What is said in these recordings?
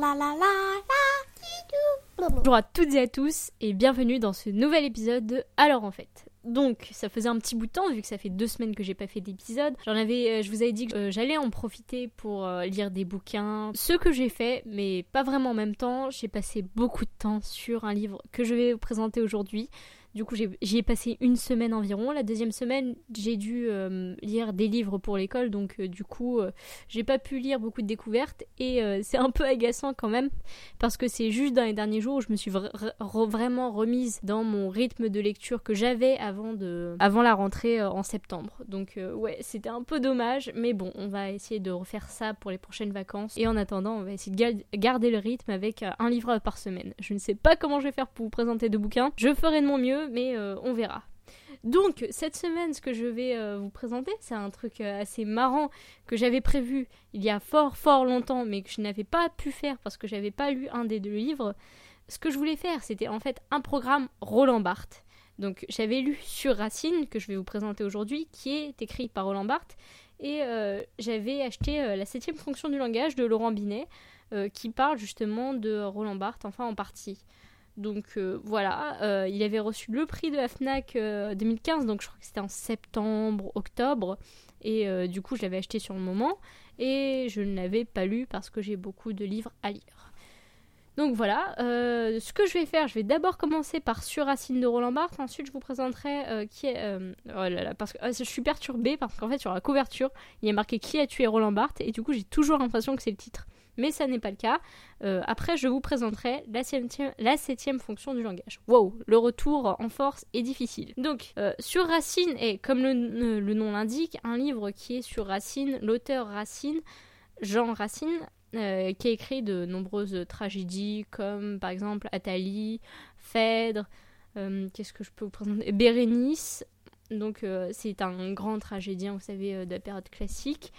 la la la. Bonjour à toutes et à tous et bienvenue dans ce nouvel épisode de Alors en fait. Donc ça faisait un petit bout de temps vu que ça fait 2 semaines que j'ai pas fait d'épisode. Je vous avais dit que j'allais en profiter pour lire des bouquins. Ce que j'ai fait, mais pas vraiment en même temps. J'ai passé beaucoup de temps sur un livre que je vais vous présenter aujourd'hui. Du coup j'y ai passé 1 semaine environ. La 2e semaine j'ai dû lire des livres pour l'école, donc du coup j'ai pas pu lire beaucoup de découvertes et c'est un peu agaçant quand même parce que c'est juste dans les derniers jours où je me suis vraiment remise dans mon rythme de lecture que j'avais avant la rentrée en septembre. Donc ouais, c'était un peu dommage, mais bon, on va essayer de refaire ça pour les prochaines vacances et en attendant on va essayer de garder le rythme avec 1 livre par semaine. Je ne sais pas comment je vais faire pour vous présenter 2 bouquins, je ferai de mon mieux, mais on verra. Donc cette semaine, ce que je vais vous présenter, c'est un truc assez marrant que j'avais prévu il y a fort longtemps, mais que je n'avais pas pu faire parce que j'avais pas lu un des 2 livres. Ce que je voulais faire, c'était en fait un programme Roland Barthes. Donc j'avais lu Sur Racine, que je vais vous présenter aujourd'hui, qui est écrit par Roland Barthes, et j'avais acheté La septième fonction du langage de Laurent Binet, qui parle justement de Roland Barthes, enfin en partie. Donc voilà, il avait reçu le prix de la FNAC 2015, donc je crois que c'était en septembre, octobre, et du coup je l'avais acheté sur le moment, et je ne l'avais pas lu parce que j'ai beaucoup de livres à lire. Donc voilà, ce que je vais faire, je vais d'abord commencer par Sur Racine de Roland Barthes, ensuite je vous présenterai qui est... parce que je suis perturbée parce qu'en fait sur la couverture, il y a marqué Qui a tué Roland Barthes, et du coup j'ai toujours l'impression que c'est le titre. Mais ça n'est pas le cas. Après, je vous présenterai la 7e fonction du langage. Wow, le retour en force est difficile. Donc, Sur Racine est, comme le nom l'indique, un livre qui est sur Racine, l'auteur Racine, Jean Racine, qui a écrit de nombreuses tragédies, comme par exemple Athalie, Phèdre, qu'est-ce que je peux vous présenter ? Bérénice, donc c'est un grand tragédien, vous savez, de la période classique,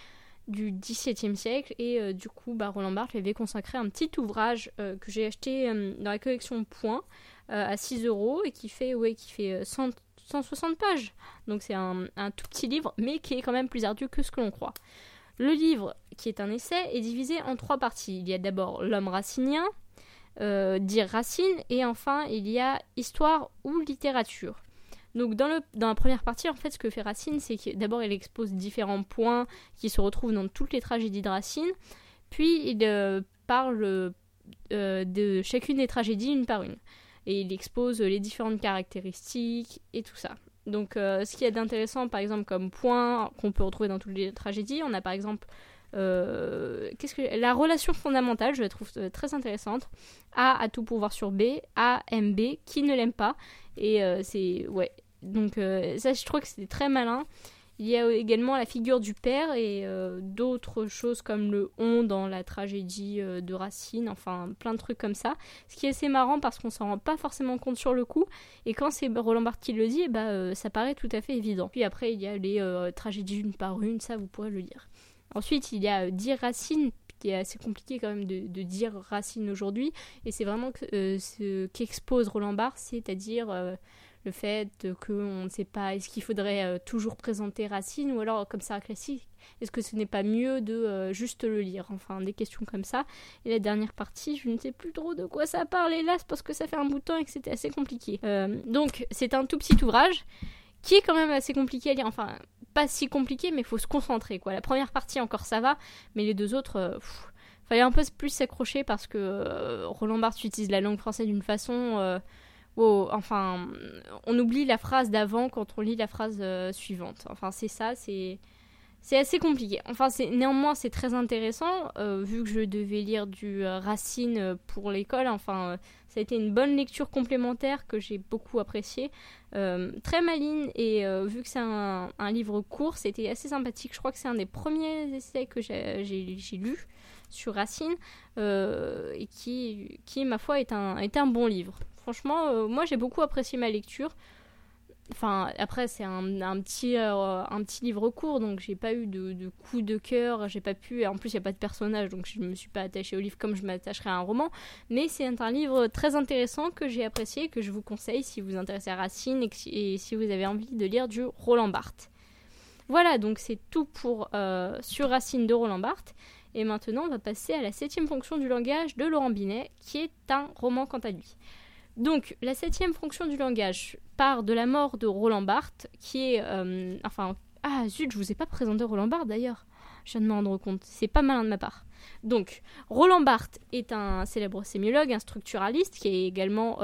du XVIIe siècle, et du coup Roland Barthes lui avait consacré un petit ouvrage que j'ai acheté dans la collection Point à 6€ et qui fait 160 pages. Donc c'est un tout petit livre, mais qui est quand même plus ardu que ce que l'on croit. Le livre, qui est un essai, est divisé en 3 parties. Il y a d'abord l'homme racinien, dire Racine, et enfin il y a histoire ou littérature. Donc dans la première partie, en fait, ce que fait Racine, c'est que d'abord il expose différents points qui se retrouvent dans toutes les tragédies de Racine, puis il parle de chacune des tragédies une par une, et il expose les différentes caractéristiques et tout ça. Donc ce qu'il y a d'intéressant, par exemple, comme point qu'on peut retrouver dans toutes les tragédies, on a par exemple la relation fondamentale, je la trouve très intéressante. A a tout pouvoir sur B, A aime B, qui ne l'aime pas, et c'est ouais. Donc ça, je trouve que c'était très malin. Il y a également la figure du père et d'autres choses comme le on dans la tragédie de Racine, enfin plein de trucs comme ça. Ce qui est assez marrant parce qu'on s'en rend pas forcément compte sur le coup, et quand c'est Roland Barthes qui le dit, ça paraît tout à fait évident. Puis après il y a les tragédies une par une, ça vous pourrez le lire. Ensuite, il y a dire Racine, qui est assez compliqué quand même de dire Racine aujourd'hui, et c'est vraiment ce qu'expose Roland Barthes, c'est-à-dire le fait qu'on ne sait pas, est-ce qu'il faudrait toujours présenter Racine, ou alors comme ça classique, est-ce que ce n'est pas mieux de juste le lire, enfin des questions comme ça. Et la dernière partie, je ne sais plus trop de quoi ça parle, hélas, parce que ça fait un bout de temps et que c'était assez compliqué. Donc c'est un tout petit ouvrage qui est quand même assez compliqué à lire, enfin pas si compliqué, mais il faut se concentrer quoi. La première partie encore ça va, mais les 2 autres, fallait un peu plus s'accrocher parce que Roland Barthes utilise la langue française d'une façon on oublie la phrase d'avant quand on lit la phrase suivante. Enfin c'est ça, c'est assez compliqué. Enfin néanmoins c'est très intéressant, vu que je devais lire du Racine pour l'école, enfin ça a été une bonne lecture complémentaire que j'ai beaucoup appréciée, très maligne, et vu que c'est un livre court, c'était assez sympathique. Je crois que c'est un des premiers essais que j'ai lu sur Racine, et qui ma foi est un bon livre. Franchement moi j'ai beaucoup apprécié ma lecture. Enfin, après, c'est un petit livre court, donc j'ai pas eu de coup de cœur, j'ai pas pu... En plus, il n'y a pas de personnage, donc je ne me suis pas attachée au livre comme je m'attacherais à un roman. Mais c'est un livre très intéressant que j'ai apprécié et que je vous conseille si vous vous intéressez à Racine et si vous avez envie de lire du Roland Barthes. Voilà, donc c'est tout pour Sur Racine de Roland Barthes. Et maintenant, on va passer à La septième fonction du langage de Laurent Binet, qui est un roman quant à lui. Donc, La septième fonction du langage part de la mort de Roland Barthes, qui est... Ah zut, je vous ai pas présenté Roland Barthes d'ailleurs. Je viens de me rendre compte, c'est pas malin de ma part. Donc, Roland Barthes est un célèbre sémiologue, un structuraliste, qui est également,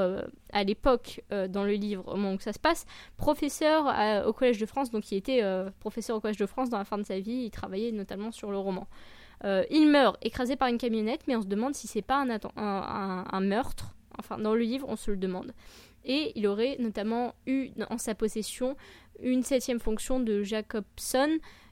à l'époque, dans le livre au moment où ça se passe, professeur au Collège de France. Donc, il était professeur au Collège de France dans la fin de sa vie, il travaillait notamment sur le roman. Il meurt écrasé par une camionnette, mais on se demande si c'est pas un meurtre. Enfin, dans le livre, on se le demande. Et il aurait notamment eu en sa possession une septième fonction de Jacobson,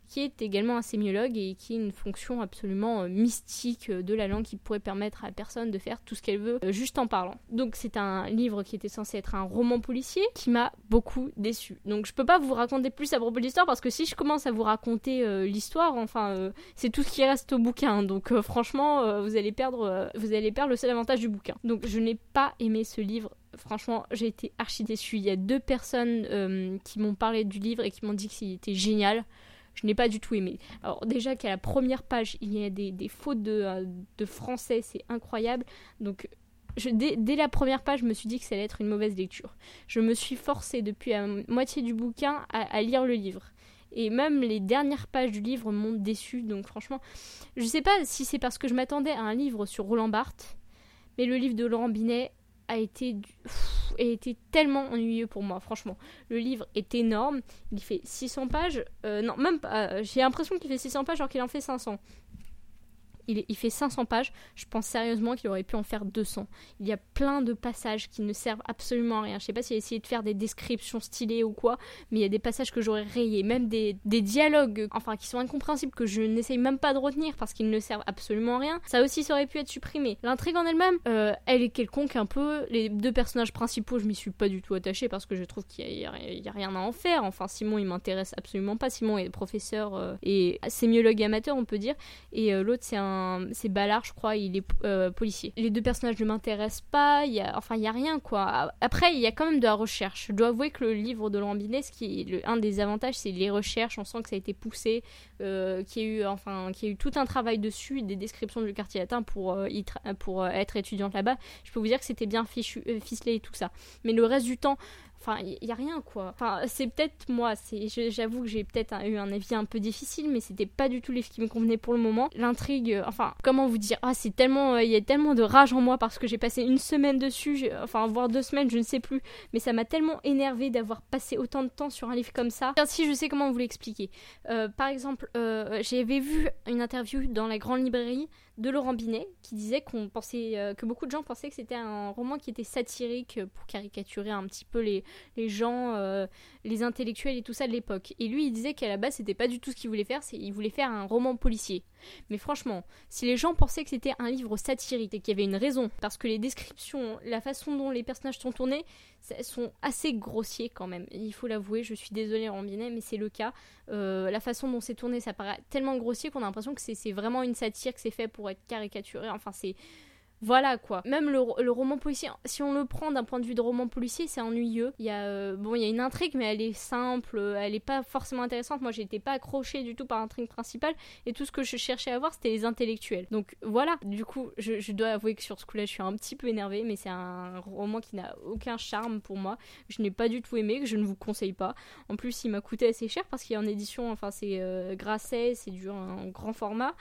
qui est également un sémiologue et qui est une fonction absolument mystique de la langue qui pourrait permettre à la personne de faire tout ce qu'elle veut juste en parlant. Donc c'est un livre qui était censé être un roman policier qui m'a beaucoup déçue. Donc je peux pas vous raconter plus à propos de l'histoire parce que si je commence à vous raconter l'histoire, c'est tout ce qui reste au bouquin. Donc franchement, vous allez perdre le seul avantage du bouquin. Donc je n'ai pas aimé ce livre. Franchement, j'ai été archi déçue. Il y a 2 personnes qui m'ont parlé du livre et qui m'ont dit que c'était génial. Je n'ai pas du tout aimé. Alors déjà qu'à la première page, il y a des fautes de français, c'est incroyable. Donc dès la première page, je me suis dit que ça allait être une mauvaise lecture. Je me suis forcée depuis la moitié du bouquin à lire le livre. Et même les dernières pages du livre m'ont déçue. Donc franchement, je ne sais pas si c'est parce que je m'attendais à un livre sur Roland Barthes, mais le livre de Laurent Binet a été tellement ennuyeux pour moi, franchement. Le livre est énorme, il fait 600 pages, non, même pas, j'ai l'impression qu'il fait 600 pages alors qu'il en fait 500. Il fait 500 pages, je pense sérieusement qu'il aurait pu en faire 200. Il y a plein de passages qui ne servent absolument à rien. Je sais pas s'il a essayé de faire des descriptions stylées ou quoi, mais il y a des passages que j'aurais rayés, même des dialogues qui sont incompréhensibles, que je n'essaye même pas de retenir parce qu'ils ne servent absolument à rien. Ça aussi, ça aurait pu être supprimé. L'intrigue en elle-même, elle est quelconque un peu. Les 2 personnages principaux, je m'y suis pas du tout attachée parce que je trouve qu'il y a rien à en faire. Enfin, Simon, il m'intéresse absolument pas. Simon est professeur et sémiologue amateur, on peut dire, et l'autre, c'est Ballard, je crois, il est policier. Les 2 personnages ne m'intéressent pas, il y a rien, quoi. Après, il y a quand même de la recherche. Je dois avouer que le livre de Laurent Binet, un des avantages, c'est les recherches. On sent que ça a été poussé, qu'il y a eu tout un travail dessus, des descriptions du quartier latin pour être étudiante là-bas. Je peux vous dire que c'était bien ficelé et tout ça. Mais le reste du temps, il y a rien, quoi. C'est peut-être moi, j'avoue que j'ai peut-être eu un avis un peu difficile, mais c'était pas du tout le livre qui me convenait pour le moment. L'intrigue, comment vous dire ? Ah, c'est tellement, il y a tellement de rage en moi parce que j'ai passé une semaine dessus, voire 2 semaines, je ne sais plus, mais ça m'a tellement énervée d'avoir passé autant de temps sur un livre comme ça. Si je sais comment vous l'expliquer. Par exemple, j'avais vu une interview dans la grande librairie de Laurent Binet qui disait que beaucoup de gens pensaient que c'était un roman qui était satirique pour caricaturer un petit peu les gens, les intellectuels et tout ça de l'époque. Et lui, il disait qu'à la base, c'était pas du tout ce qu'il voulait faire, il voulait faire un roman policier. Mais franchement, si les gens pensaient que c'était un livre satirique et qu'il y avait une raison, parce que les descriptions, la façon dont les personnages sont tournés, sont assez grossiers quand même. Il faut l'avouer, je suis désolée Laurent Binet, mais c'est le cas. La façon dont c'est tourné, ça paraît tellement grossier qu'on a l'impression que c'est vraiment une satire, que c'est fait pour être caricaturé. C'est... Voilà quoi. Même le roman policier, si on le prend d'un point de vue de roman policier, c'est ennuyeux. Il y a une intrigue, mais elle est simple, elle est pas forcément intéressante. Moi, j'étais pas accrochée du tout par l'intrigue principale et tout ce que je cherchais à voir, c'était les intellectuels. Donc voilà. Du coup, je dois avouer que sur ce coup-là, je suis un petit peu énervée, mais c'est un roman qui n'a aucun charme pour moi. Je n'ai pas du tout aimé, que je ne vous conseille pas. En plus, il m'a coûté assez cher parce qu'il est en édition, c'est Grasset, c'est du un grand format.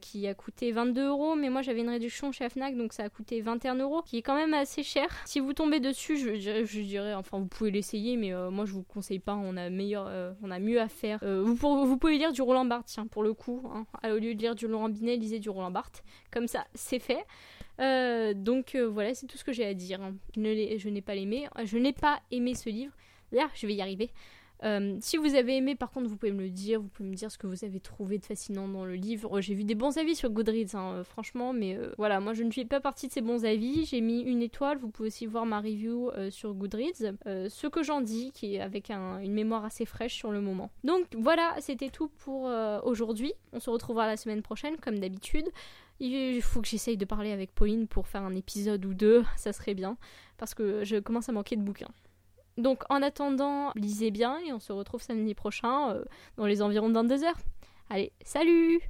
Qui a coûté 22€, mais moi j'avais une réduction chez FNAC, donc ça a coûté 21€, qui est quand même assez cher. Si vous tombez dessus, je dirais, vous pouvez l'essayer, mais moi je vous conseille pas, on a mieux à faire. Vous pouvez lire du Roland Barthes, tiens, pour le coup, Au lieu de lire du Laurent Binet, lisez du Roland Barthes, comme ça c'est fait. Donc voilà, c'est tout ce que j'ai à dire. Je n'ai pas aimé ce livre. Là, je vais y arriver. Si vous avez aimé, par contre, vous pouvez me le dire, vous pouvez me dire ce que vous avez trouvé de fascinant dans le livre. J'ai vu des bons avis sur Goodreads, franchement, mais voilà, moi je ne fais pas partie de ces bons avis, j'ai mis 1 étoile, vous pouvez aussi voir ma review sur Goodreads, ce que j'en dis, qui est avec une mémoire assez fraîche sur le moment. Donc voilà, c'était tout pour aujourd'hui, on se retrouvera la semaine prochaine, comme d'habitude. Il faut que j'essaye de parler avec Pauline pour faire un épisode ou 2, ça serait bien, parce que je commence à manquer de bouquins. Donc en attendant, lisez bien et on se retrouve samedi prochain dans les environs de 22h. Allez, salut !